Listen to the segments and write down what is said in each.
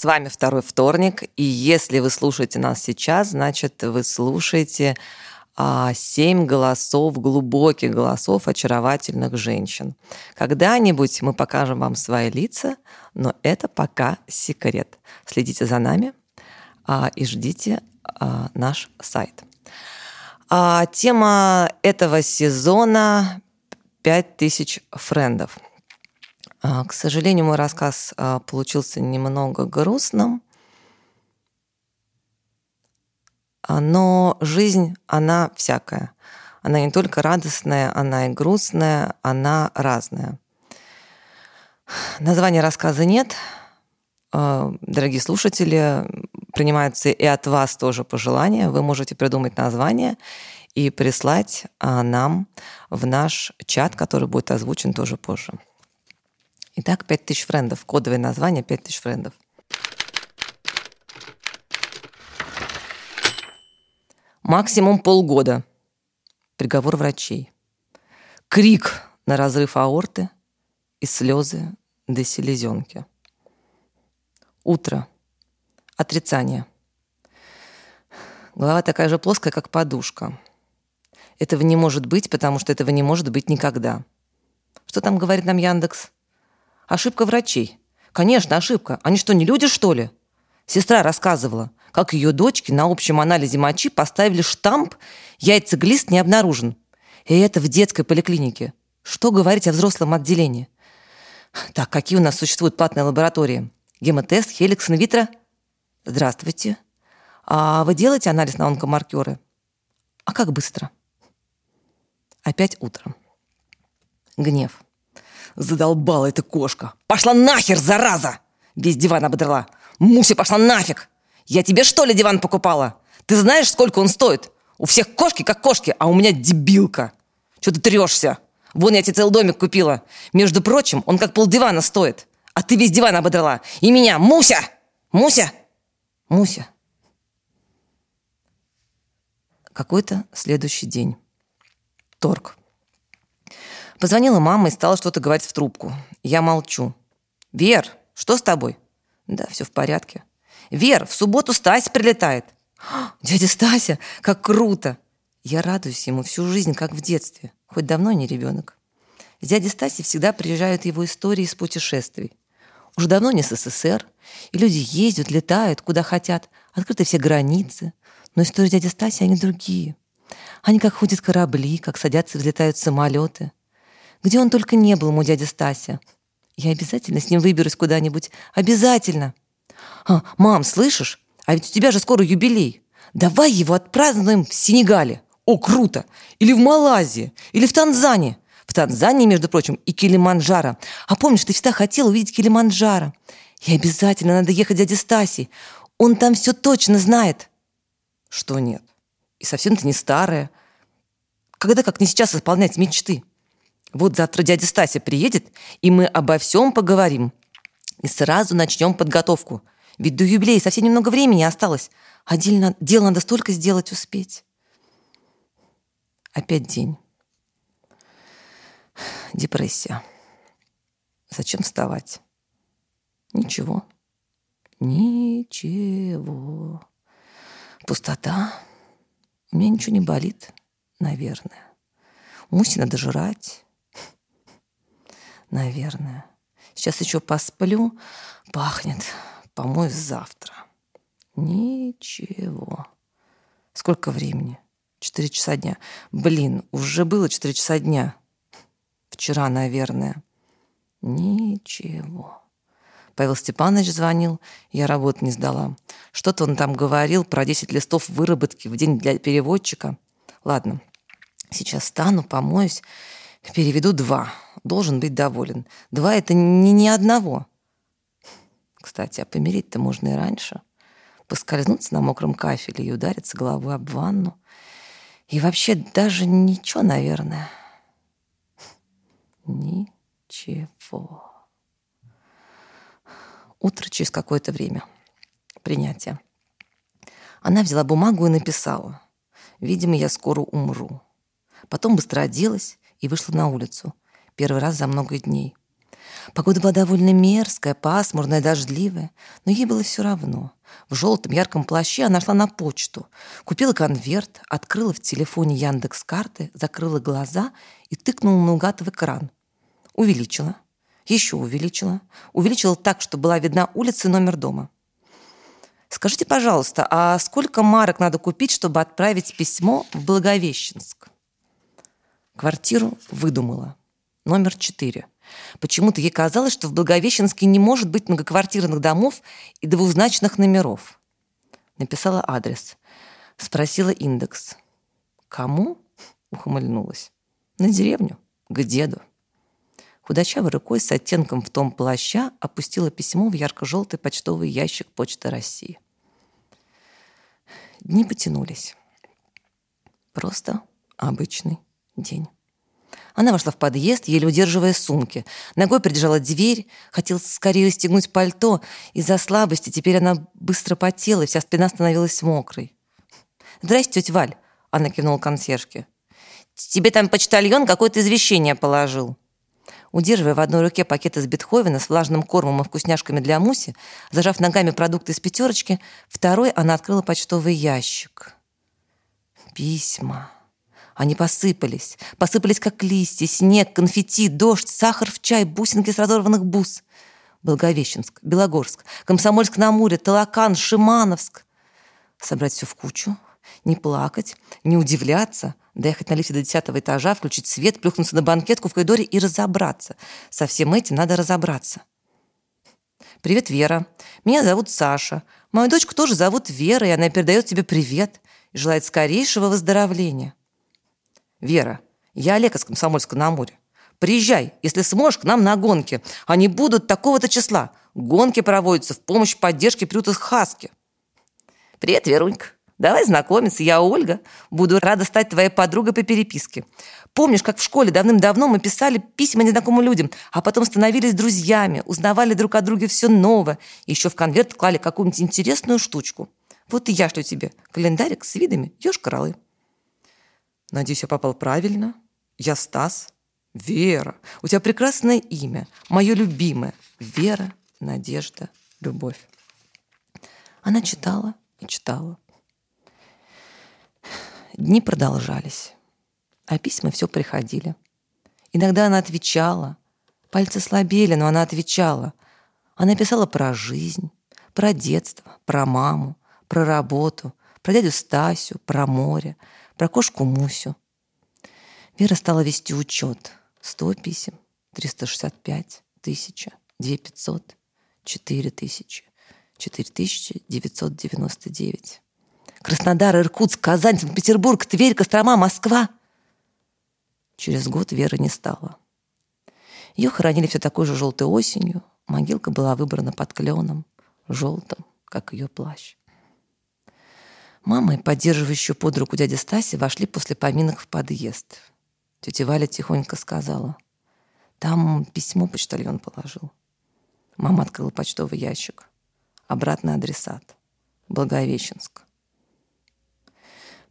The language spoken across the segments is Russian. С вами второй вторник, и если вы слушаете нас сейчас, значит, вы слушаете 7 голосов, глубоких голосов очаровательных женщин. Когда-нибудь мы покажем вам свои лица, но это пока секрет. Следите за нами и ждите наш сайт. Тема этого сезона – 5000 френдов. К сожалению, мой рассказ получился немного грустным, но жизнь, она всякая. Она не только радостная, она и грустная, она разная. Названия рассказа нет. Дорогие слушатели, принимаются и от вас тоже пожелания. Вы можете придумать название и прислать нам в наш чат, который будет озвучен тоже позже. Итак, 5000 френдов. Кодовое название 5000 френдов. Максимум полгода. Приговор врачей. Крик на разрыв аорты и слезы до селезенки. Утро. Отрицание. Голова такая же плоская, как подушка. Этого не может быть, потому что этого не может быть никогда. Что там говорит нам Яндекс? Ошибка врачей. Конечно, ошибка. Они что, не люди, что ли? Сестра рассказывала, как ее дочке на общем анализе мочи поставили штамп «Яйцеглист не обнаружен». И это в детской поликлинике. Что говорить о взрослом отделении? Так, какие у нас существуют платные лаборатории? Гемотест, Хеликс, Инвитро. Здравствуйте. А вы делаете анализ на онкомаркеры? А как быстро? Опять утром. Гнев. Задолбала эта кошка. Пошла нахер, зараза! Весь диван ободрала. Муся, пошла нафиг! Я тебе, что ли, диван покупала? Ты знаешь, сколько он стоит? У всех кошки как кошки, а у меня дебилка. Чего ты трешься? Вон я тебе целый домик купила. Между прочим, он как полдивана стоит. А ты весь диван ободрала. И меня. Муся! Муся! Муся. Какой-то следующий день. Торг. Позвонила мама и стала что-то говорить в трубку. Я молчу. «Вер, что с тобой?» «Да, все в порядке». «Вер, в субботу Стася прилетает». «Дядя Стася, как круто!» Я радуюсь ему всю жизнь, как в детстве. Хоть давно не ребенок. С дядей Стасей всегда приезжают его истории из путешествий. Уже давно не СССР. И люди ездят, летают, куда хотят. Открыты все границы. Но истории дяди Стаси, они другие. Они как ходят корабли, как садятся и взлетают самолеты. Где он только не был, мой дядя Стася. Я обязательно с ним выберусь куда-нибудь. Обязательно. А, мам, слышишь? А ведь у тебя же скоро юбилей. Давай его отпразднуем в Сенегале. О, круто! Или в Малайзии, или в Танзании. В Танзании, между прочим, и Килиманджаро. А помнишь, ты всегда хотела увидеть Килиманджаро. И обязательно надо ехать к дяде Стасе. Он там все точно знает. Что нет? И совсем ты не старая. Когда как не сейчас исполнять мечты? Вот завтра дядя Стася приедет, и мы обо всем поговорим. И сразу начнем подготовку. Ведь до юбилея совсем немного времени осталось. А дело надо столько сделать успеть. Опять день. Депрессия. Зачем вставать? Ничего. Ничего. Пустота. У меня ничего не болит, наверное. Мусе надо жрать. Наверное. Сейчас еще посплю. Пахнет. Помою завтра. Ничего. Сколько времени? 4 часа дня. Блин, уже было 4 часа дня. Вчера, наверное. Ничего. Павел Степанович звонил. Я работу не сдала. Что-то он там говорил про 10 листов выработки в день для переводчика. Ладно. Сейчас встану, помоюсь. Переведу 2. Должен быть доволен. 2 – это не одного. Кстати, а помереть-то можно и раньше. Поскользнуться на мокром кафеле и удариться головой об ванну. И вообще даже ничего, наверное. Ничего. Утро через какое-то время. Принятие. Она взяла бумагу и написала. «Видимо, я скоро умру». Потом быстро оделась и вышла на улицу. Первый раз за много дней. Погода была довольно мерзкая, пасмурная, дождливая, но ей было все равно. В желтом ярком плаще она шла на почту, купила конверт, открыла в телефоне Яндекс.Карты, закрыла глаза и тыкнула наугад в экран. Увеличила, еще увеличила. Увеличила так, что была видна улица и номер дома. «Скажите, пожалуйста, а сколько марок надо купить, чтобы отправить письмо в Благовещенск?» Квартиру выдумала. Номер 4. Почему-то ей казалось, что в Благовещенске не может быть многоквартирных домов и двузначных номеров. Написала адрес. Спросила индекс. «Кому?» — ухмыльнулась. «На деревню. К деду». Худощавой рукой с оттенком в том плаща опустила письмо в ярко-желтый почтовый ящик Почты России. Дни потянулись. Просто обычный день. Она вошла в подъезд, еле удерживая сумки. Ногой придержала дверь, хотела скорее стегнуть пальто. Из-за слабости теперь она быстро потела, и вся спина становилась мокрой. «Здрасте, тетя Валь», — она кивнула консьержке. «Тебе там почтальон какое-то извещение положил». Удерживая в одной руке пакет из Бетховена с влажным кормом и вкусняшками для Муси, зажав ногами продукты из «Пятерочки», второй она открыла почтовый ящик. Письма. Они посыпались. Посыпались, как листья, снег, конфетти, дождь, сахар в чай, бусинки с разорванных бус. Благовещенск, Белогорск, Комсомольск-на-Амуре, Талакан, Шимановск. Собрать все в кучу, не плакать, не удивляться, доехать на лифте до 10 этажа, включить свет, плюхнуться на банкетку в коридоре и разобраться. Со всем этим надо разобраться. «Привет, Вера. Меня зовут Саша. Мою дочку тоже зовут Вера, и она передает тебе привет и желает скорейшего выздоровления». «Вера, я Олег из Комсомольска-на-Амуре. Приезжай, если сможешь, к нам на гонки. Они будут такого-то числа. Гонки проводятся в помощь поддержке приюта Хаски». «Привет, Верунька. Давай знакомиться. Я Ольга. Буду рада стать твоей подругой по переписке. Помнишь, как в школе давным-давно мы писали письма незнакомым людям, а потом становились друзьями, узнавали друг о друге все новое, еще в конверт клали какую-нибудь интересную штучку? Вот и я шлю тебе календарик с видами ёж-королы». «Надеюсь, я попал правильно. Я Стас. Вера. У тебя прекрасное имя. Мое любимое. Вера, надежда, любовь». Она читала и читала. Дни продолжались. А письма все приходили. Иногда она отвечала. Пальцы слабели, но она отвечала. Она писала про жизнь, про детство, про маму, про работу, про дядю Стасю, про море, про кошку Мусю. Вера стала вести учет. 100 писем, 365, 1000, 2500, 4000, 4999. Краснодар, Иркутск, Казань, Санкт-Петербург, Тверь, Кострома, Москва. Через год Веры не стало. Ее хоронили все такой же желтой осенью. Могилка была выбрана под кленом, желтым, как ее плащ. Мама и поддерживающую под руку дяди Стаси вошли после поминок в подъезд. Тетя Валя тихонько сказала: «Там письмо почтальон положил». Мама открыла почтовый ящик. Обратный адресат. Благовещенск.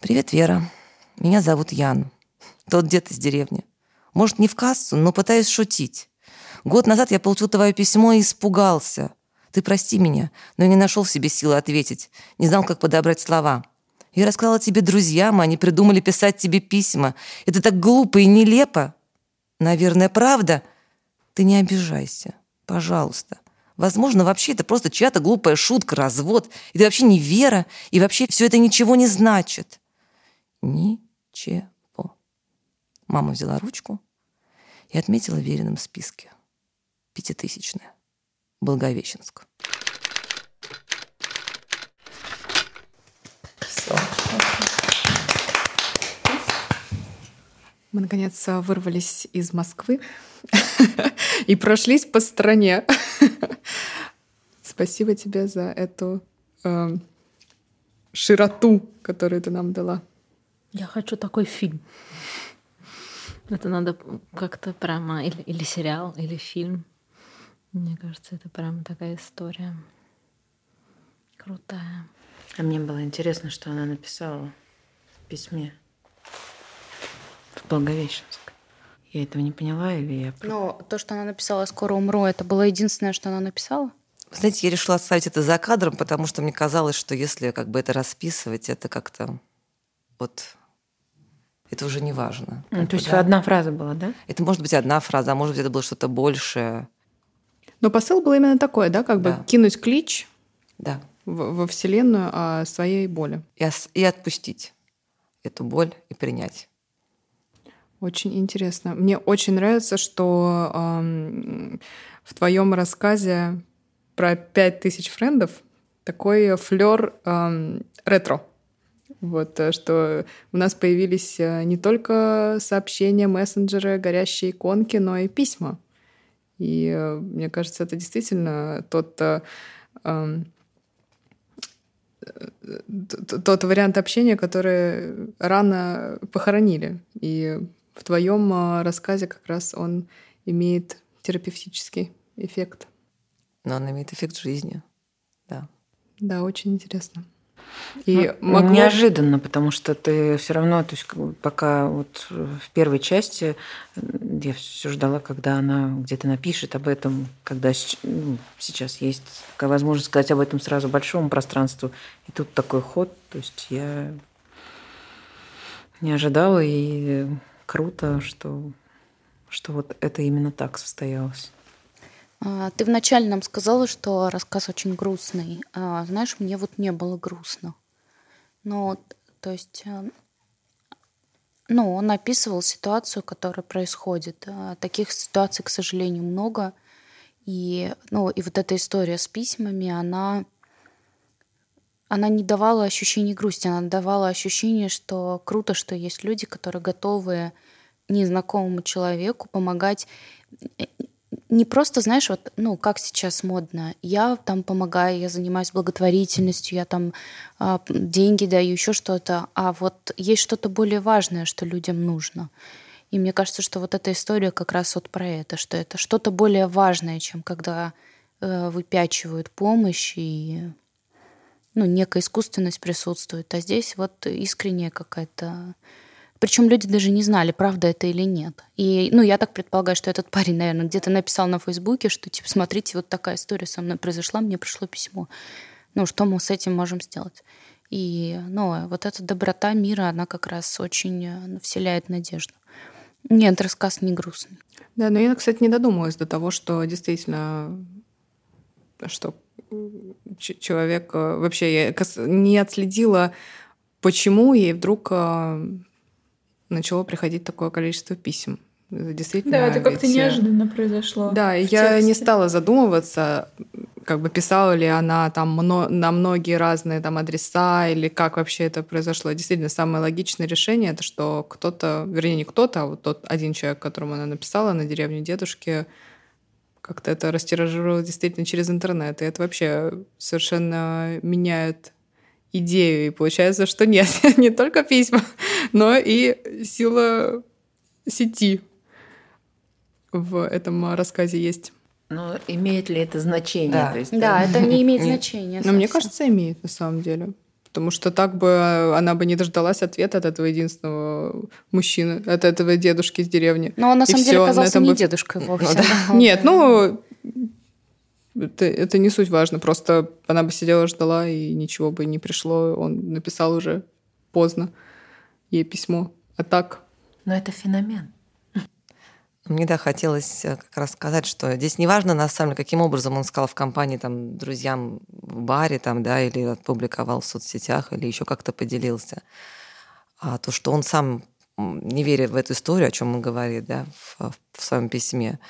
«Привет, Вера. Меня зовут Ян. Тот дед из деревни. Может, не в кассу, но пытаюсь шутить. Год назад я получил твое письмо и испугался. Ты прости меня, но я не нашел в себе силы ответить. Не знал, как подобрать слова. Я рассказала тебе друзьям, они придумали писать тебе письма. Это так глупо и нелепо. Наверное, правда? Ты не обижайся. Пожалуйста. Возможно, вообще это просто чья-то глупая шутка, развод. И ты вообще не Вера, и вообще все это ничего не значит». Ничего. Мама взяла ручку и отметила в Верином списке. 5000-я. Благовещенск. Все. Мы, наконец, вырвались из Москвы и прошлись по стране. Спасибо тебе за эту широту, которую ты нам дала. Я хочу такой фильм. Это надо как-то прямо... Или сериал, или фильм. Мне кажется, это прям такая история крутая. А мне было интересно, что она написала в письме в Благовещенск. Я этого не поняла или я... Но то, что она написала «скоро умру», это было единственное, что она написала? Знаете, я решила оставить это за кадром, потому что мне казалось, что если как бы это расписывать, это как-то вот... Это уже не важно. Ну, то есть да? Одна фраза была, да? Это может быть одна фраза, а может быть это было что-то большее. Но посыл был именно такой, да? Как бы кинуть клич во Вселенную о своей боли. И отпустить эту боль и принять. Очень интересно. Мне очень нравится, что в твоем рассказе про 5000 френдов такой флёр ретро. Вот, что у нас появились не только сообщения, мессенджеры, горящие иконки, но и письма. И мне кажется, это действительно тот вариант общения, который рано похоронили. И в твоем рассказе как раз он имеет терапевтический эффект. Но он имеет эффект жизни, да. Да, очень интересно. И неожиданно, потому что ты все равно, то есть пока вот в первой части я все ждала, когда она где-то напишет об этом, когда сейчас есть такая возможность сказать об этом сразу большому пространству, и тут такой ход, то есть я не ожидала, и круто, что вот это именно так состоялось. Ты вначале нам сказала, что рассказ очень грустный. Знаешь, мне вот не было грустно. Ну, то есть, ну, он описывал ситуацию, которая происходит. Таких ситуаций, к сожалению, много. И, ну, и вот эта история с письмами, она не давала ощущения грусти, она давала ощущение, что круто, что есть люди, которые готовы незнакомому человеку помогать. Не просто, знаешь, вот, ну, как сейчас модно. Я там помогаю, я занимаюсь благотворительностью, я там деньги даю, еще что-то. А вот есть что-то более важное, что людям нужно. И мне кажется, что вот эта история как раз вот про это, что это что-то более важное, чем когда выпячивают помощь и, ну, некая искусственность присутствует. А здесь вот искренняя какая-то... Причем люди даже не знали, правда это или нет. И, ну, я так предполагаю, что этот парень, наверное, где-то написал на Фейсбуке, что, типа, смотрите, вот такая история со мной произошла, мне пришло письмо. Ну, что мы с этим можем сделать? И, ну, вот эта доброта мира, она как раз очень вселяет надежду. Нет, рассказ не грустный. Да, но я, кстати, не додумалась до того, что действительно, что человек... Вообще я не отследила, почему ей вдруг... начало приходить такое количество писем. Действительно, да, это как-то неожиданно произошло. Да, я не стала задумываться, как бы писала ли она там на многие разные там адреса или как вообще это произошло. Действительно, самое логичное решение — это что кто-то, вернее, не кто-то, а вот тот один человек, которому она написала на деревню дедушки, как-то это растиражировалось действительно через интернет. И это вообще совершенно меняет идею. И получается, что нет, не только письма, но и сила сети в этом рассказе есть. Но имеет ли это значение? Да, то есть, да, это не имеет значения. Но мне кажется, имеет на самом деле. Потому что так бы она бы не дождалась ответа от этого единственного мужчины, от этого дедушки из деревни. Но он на самом деле оказался не дедушкой вовсе. Нет, ну... Это не суть важно. Просто она бы сидела, ждала, и ничего бы не пришло. Он написал уже поздно ей письмо. А так... Но это феномен. Мне, да, хотелось как раз сказать, что здесь не важно, на самом деле, каким образом он сказал в компании там, друзьям в баре там, да, или опубликовал в соцсетях, или еще как-то поделился. А то, что он сам, не веря в эту историю, о чем он говорит, да, в своем письме,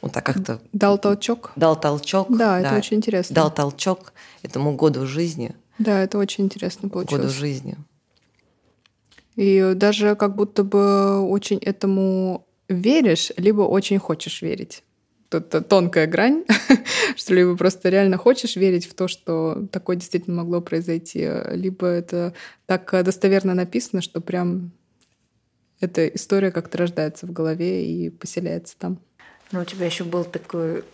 он так как-то... Дал толчок. Дал толчок. Да, это очень интересно. Дал толчок этому году жизни. Да, это очень интересно получилось. Году жизни. И даже как будто бы очень этому веришь, либо очень хочешь верить. Тут тонкая грань, что либо просто реально хочешь верить в то, что такое действительно могло произойти, либо это так достоверно написано, что прям эта история как-то рождается в голове и поселяется там. Но у тебя еще был такой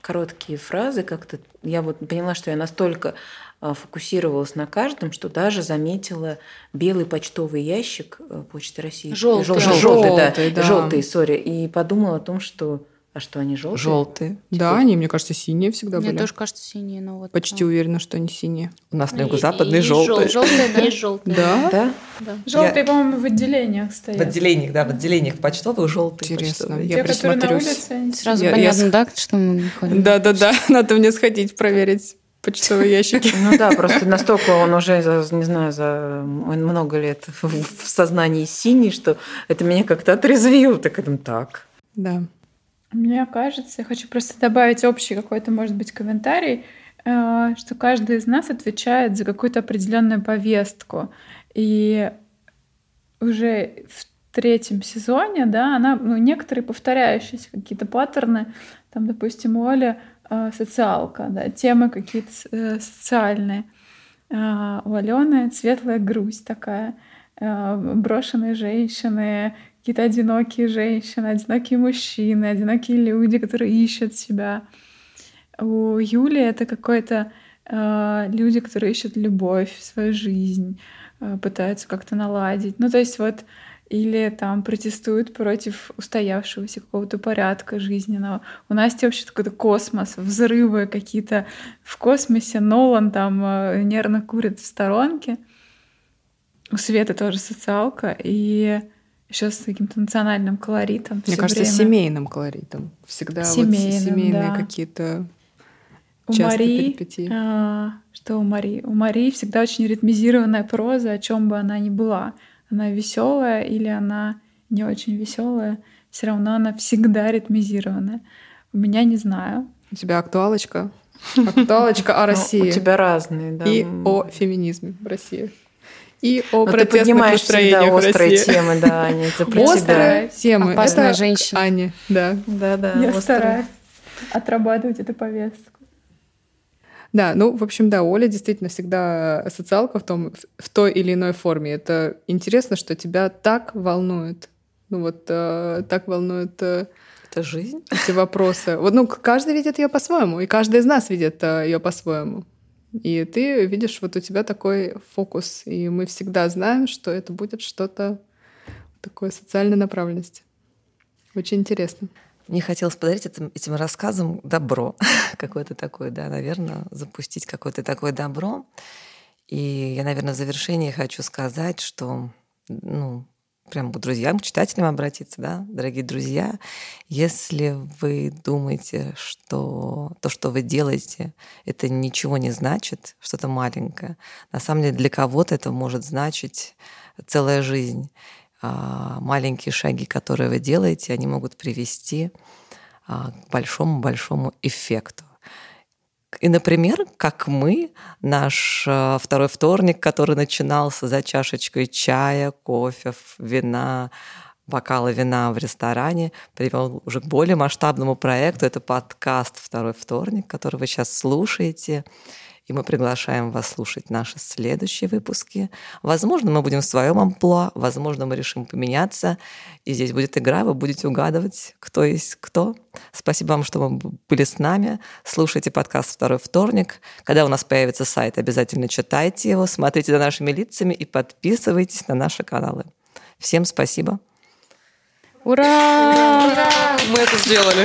короткие фразы как-то. Я вот поняла, что я настолько фокусировалась на каждом, что даже заметила белый почтовый ящик Почты России. Желтый, и подумала о том, что... А что, они желтые? Желтые. Да, они, мне кажется, синие всегда были. Мне тоже кажется, синие. Но вот почти уверена, что они синие. У нас на юго-западные желтые. Желтые. Да? Да. Желтые, по-моему, в отделениях стоят. В отделениях почтовых желтые. Интересно, я присмотрюсь. Сразу понятно, да, что мы не ходим? Да, надо мне сходить проверить почтовые ящики. Ну да, просто настолько он уже, не знаю, за много лет в сознании синий, что это меня как-то отрезвило. Так. Да. Мне кажется, я хочу просто добавить общий какой-то, может быть, комментарий, что каждый из нас отвечает за какую-то определенную повестку. И уже в третьем сезоне, да, некоторые повторяющиеся какие-то паттерны, там, допустим, Оля социалка, да, темы какие-то социальные. У Алены светлая грусть такая, брошенные женщины, какие-то одинокие женщины, одинокие мужчины, одинокие люди, которые ищут себя. У Юли это какой-то люди, которые ищут любовь, свою жизнь, пытаются как-то наладить. Ну, то есть вот или там протестуют против устоявшегося какого-то порядка жизненного. У Насти вообще какой-то космос, взрывы какие-то в космосе. Нолан там нервно курит в сторонке. У Светы тоже социалка. И... еще с каким-то национальным колоритом. Мне кажется, время. Семейным колоритом. Всегда семейным, вот семейные какие-то частые перипетии. Что у Марии? У Марии всегда очень ритмизированная проза, о чем бы она ни была. Она веселая или она не очень веселая, все равно она всегда ритмизированная. У меня не знаю. У тебя актуалочка? Актуалочка о России. У тебя разные, да. И о феминизме в России. И о протестных настроениях в России. Ты поднимаешь всегда острые темы, да, Аня. Острые темы. Опасная женщина. Аня, да. Да-да, я стараюсь отрабатывать эту повестку. Да, в общем, да, Оля действительно всегда социалка в той или иной форме. Это интересно, что тебя так волнует. Так волнует... это жизнь. Эти вопросы. Каждый видит ее по-своему, и каждый из нас видит ее по-своему. И ты видишь, вот у тебя такой фокус. И мы всегда знаем, что это будет что-то такое социальной направленности. Очень интересно. Мне хотелось подарить этим рассказам добро. Какое-то такое, да, наверное, запустить какое-то такое добро. И я, наверное, в завершении хочу сказать, что, прям к друзьям, к читателям обратиться, да, дорогие друзья. Если вы думаете, что то, что вы делаете, это ничего не значит, что-то маленькое, на самом деле для кого-то это может значить целая жизнь. Маленькие шаги, которые вы делаете, они могут привести к большому-большому эффекту. И, например, как мы, наш второй вторник, который начинался за чашечкой чая, кофе, вина, бокала вина в ресторане, привел уже к более масштабному проекту. Это подкаст «Второй вторник», который вы сейчас слушаете. И мы приглашаем вас слушать наши следующие выпуски. Возможно, мы будем в своем амплуа, возможно, мы решим поменяться. И здесь будет игра, вы будете угадывать, кто есть кто. Спасибо вам, что вы были с нами. Слушайте подкаст «Второй вторник». Когда у нас появится сайт, обязательно читайте его, смотрите за нашими лицами и подписывайтесь на наши каналы. Всем спасибо. Ура! Мы это сделали.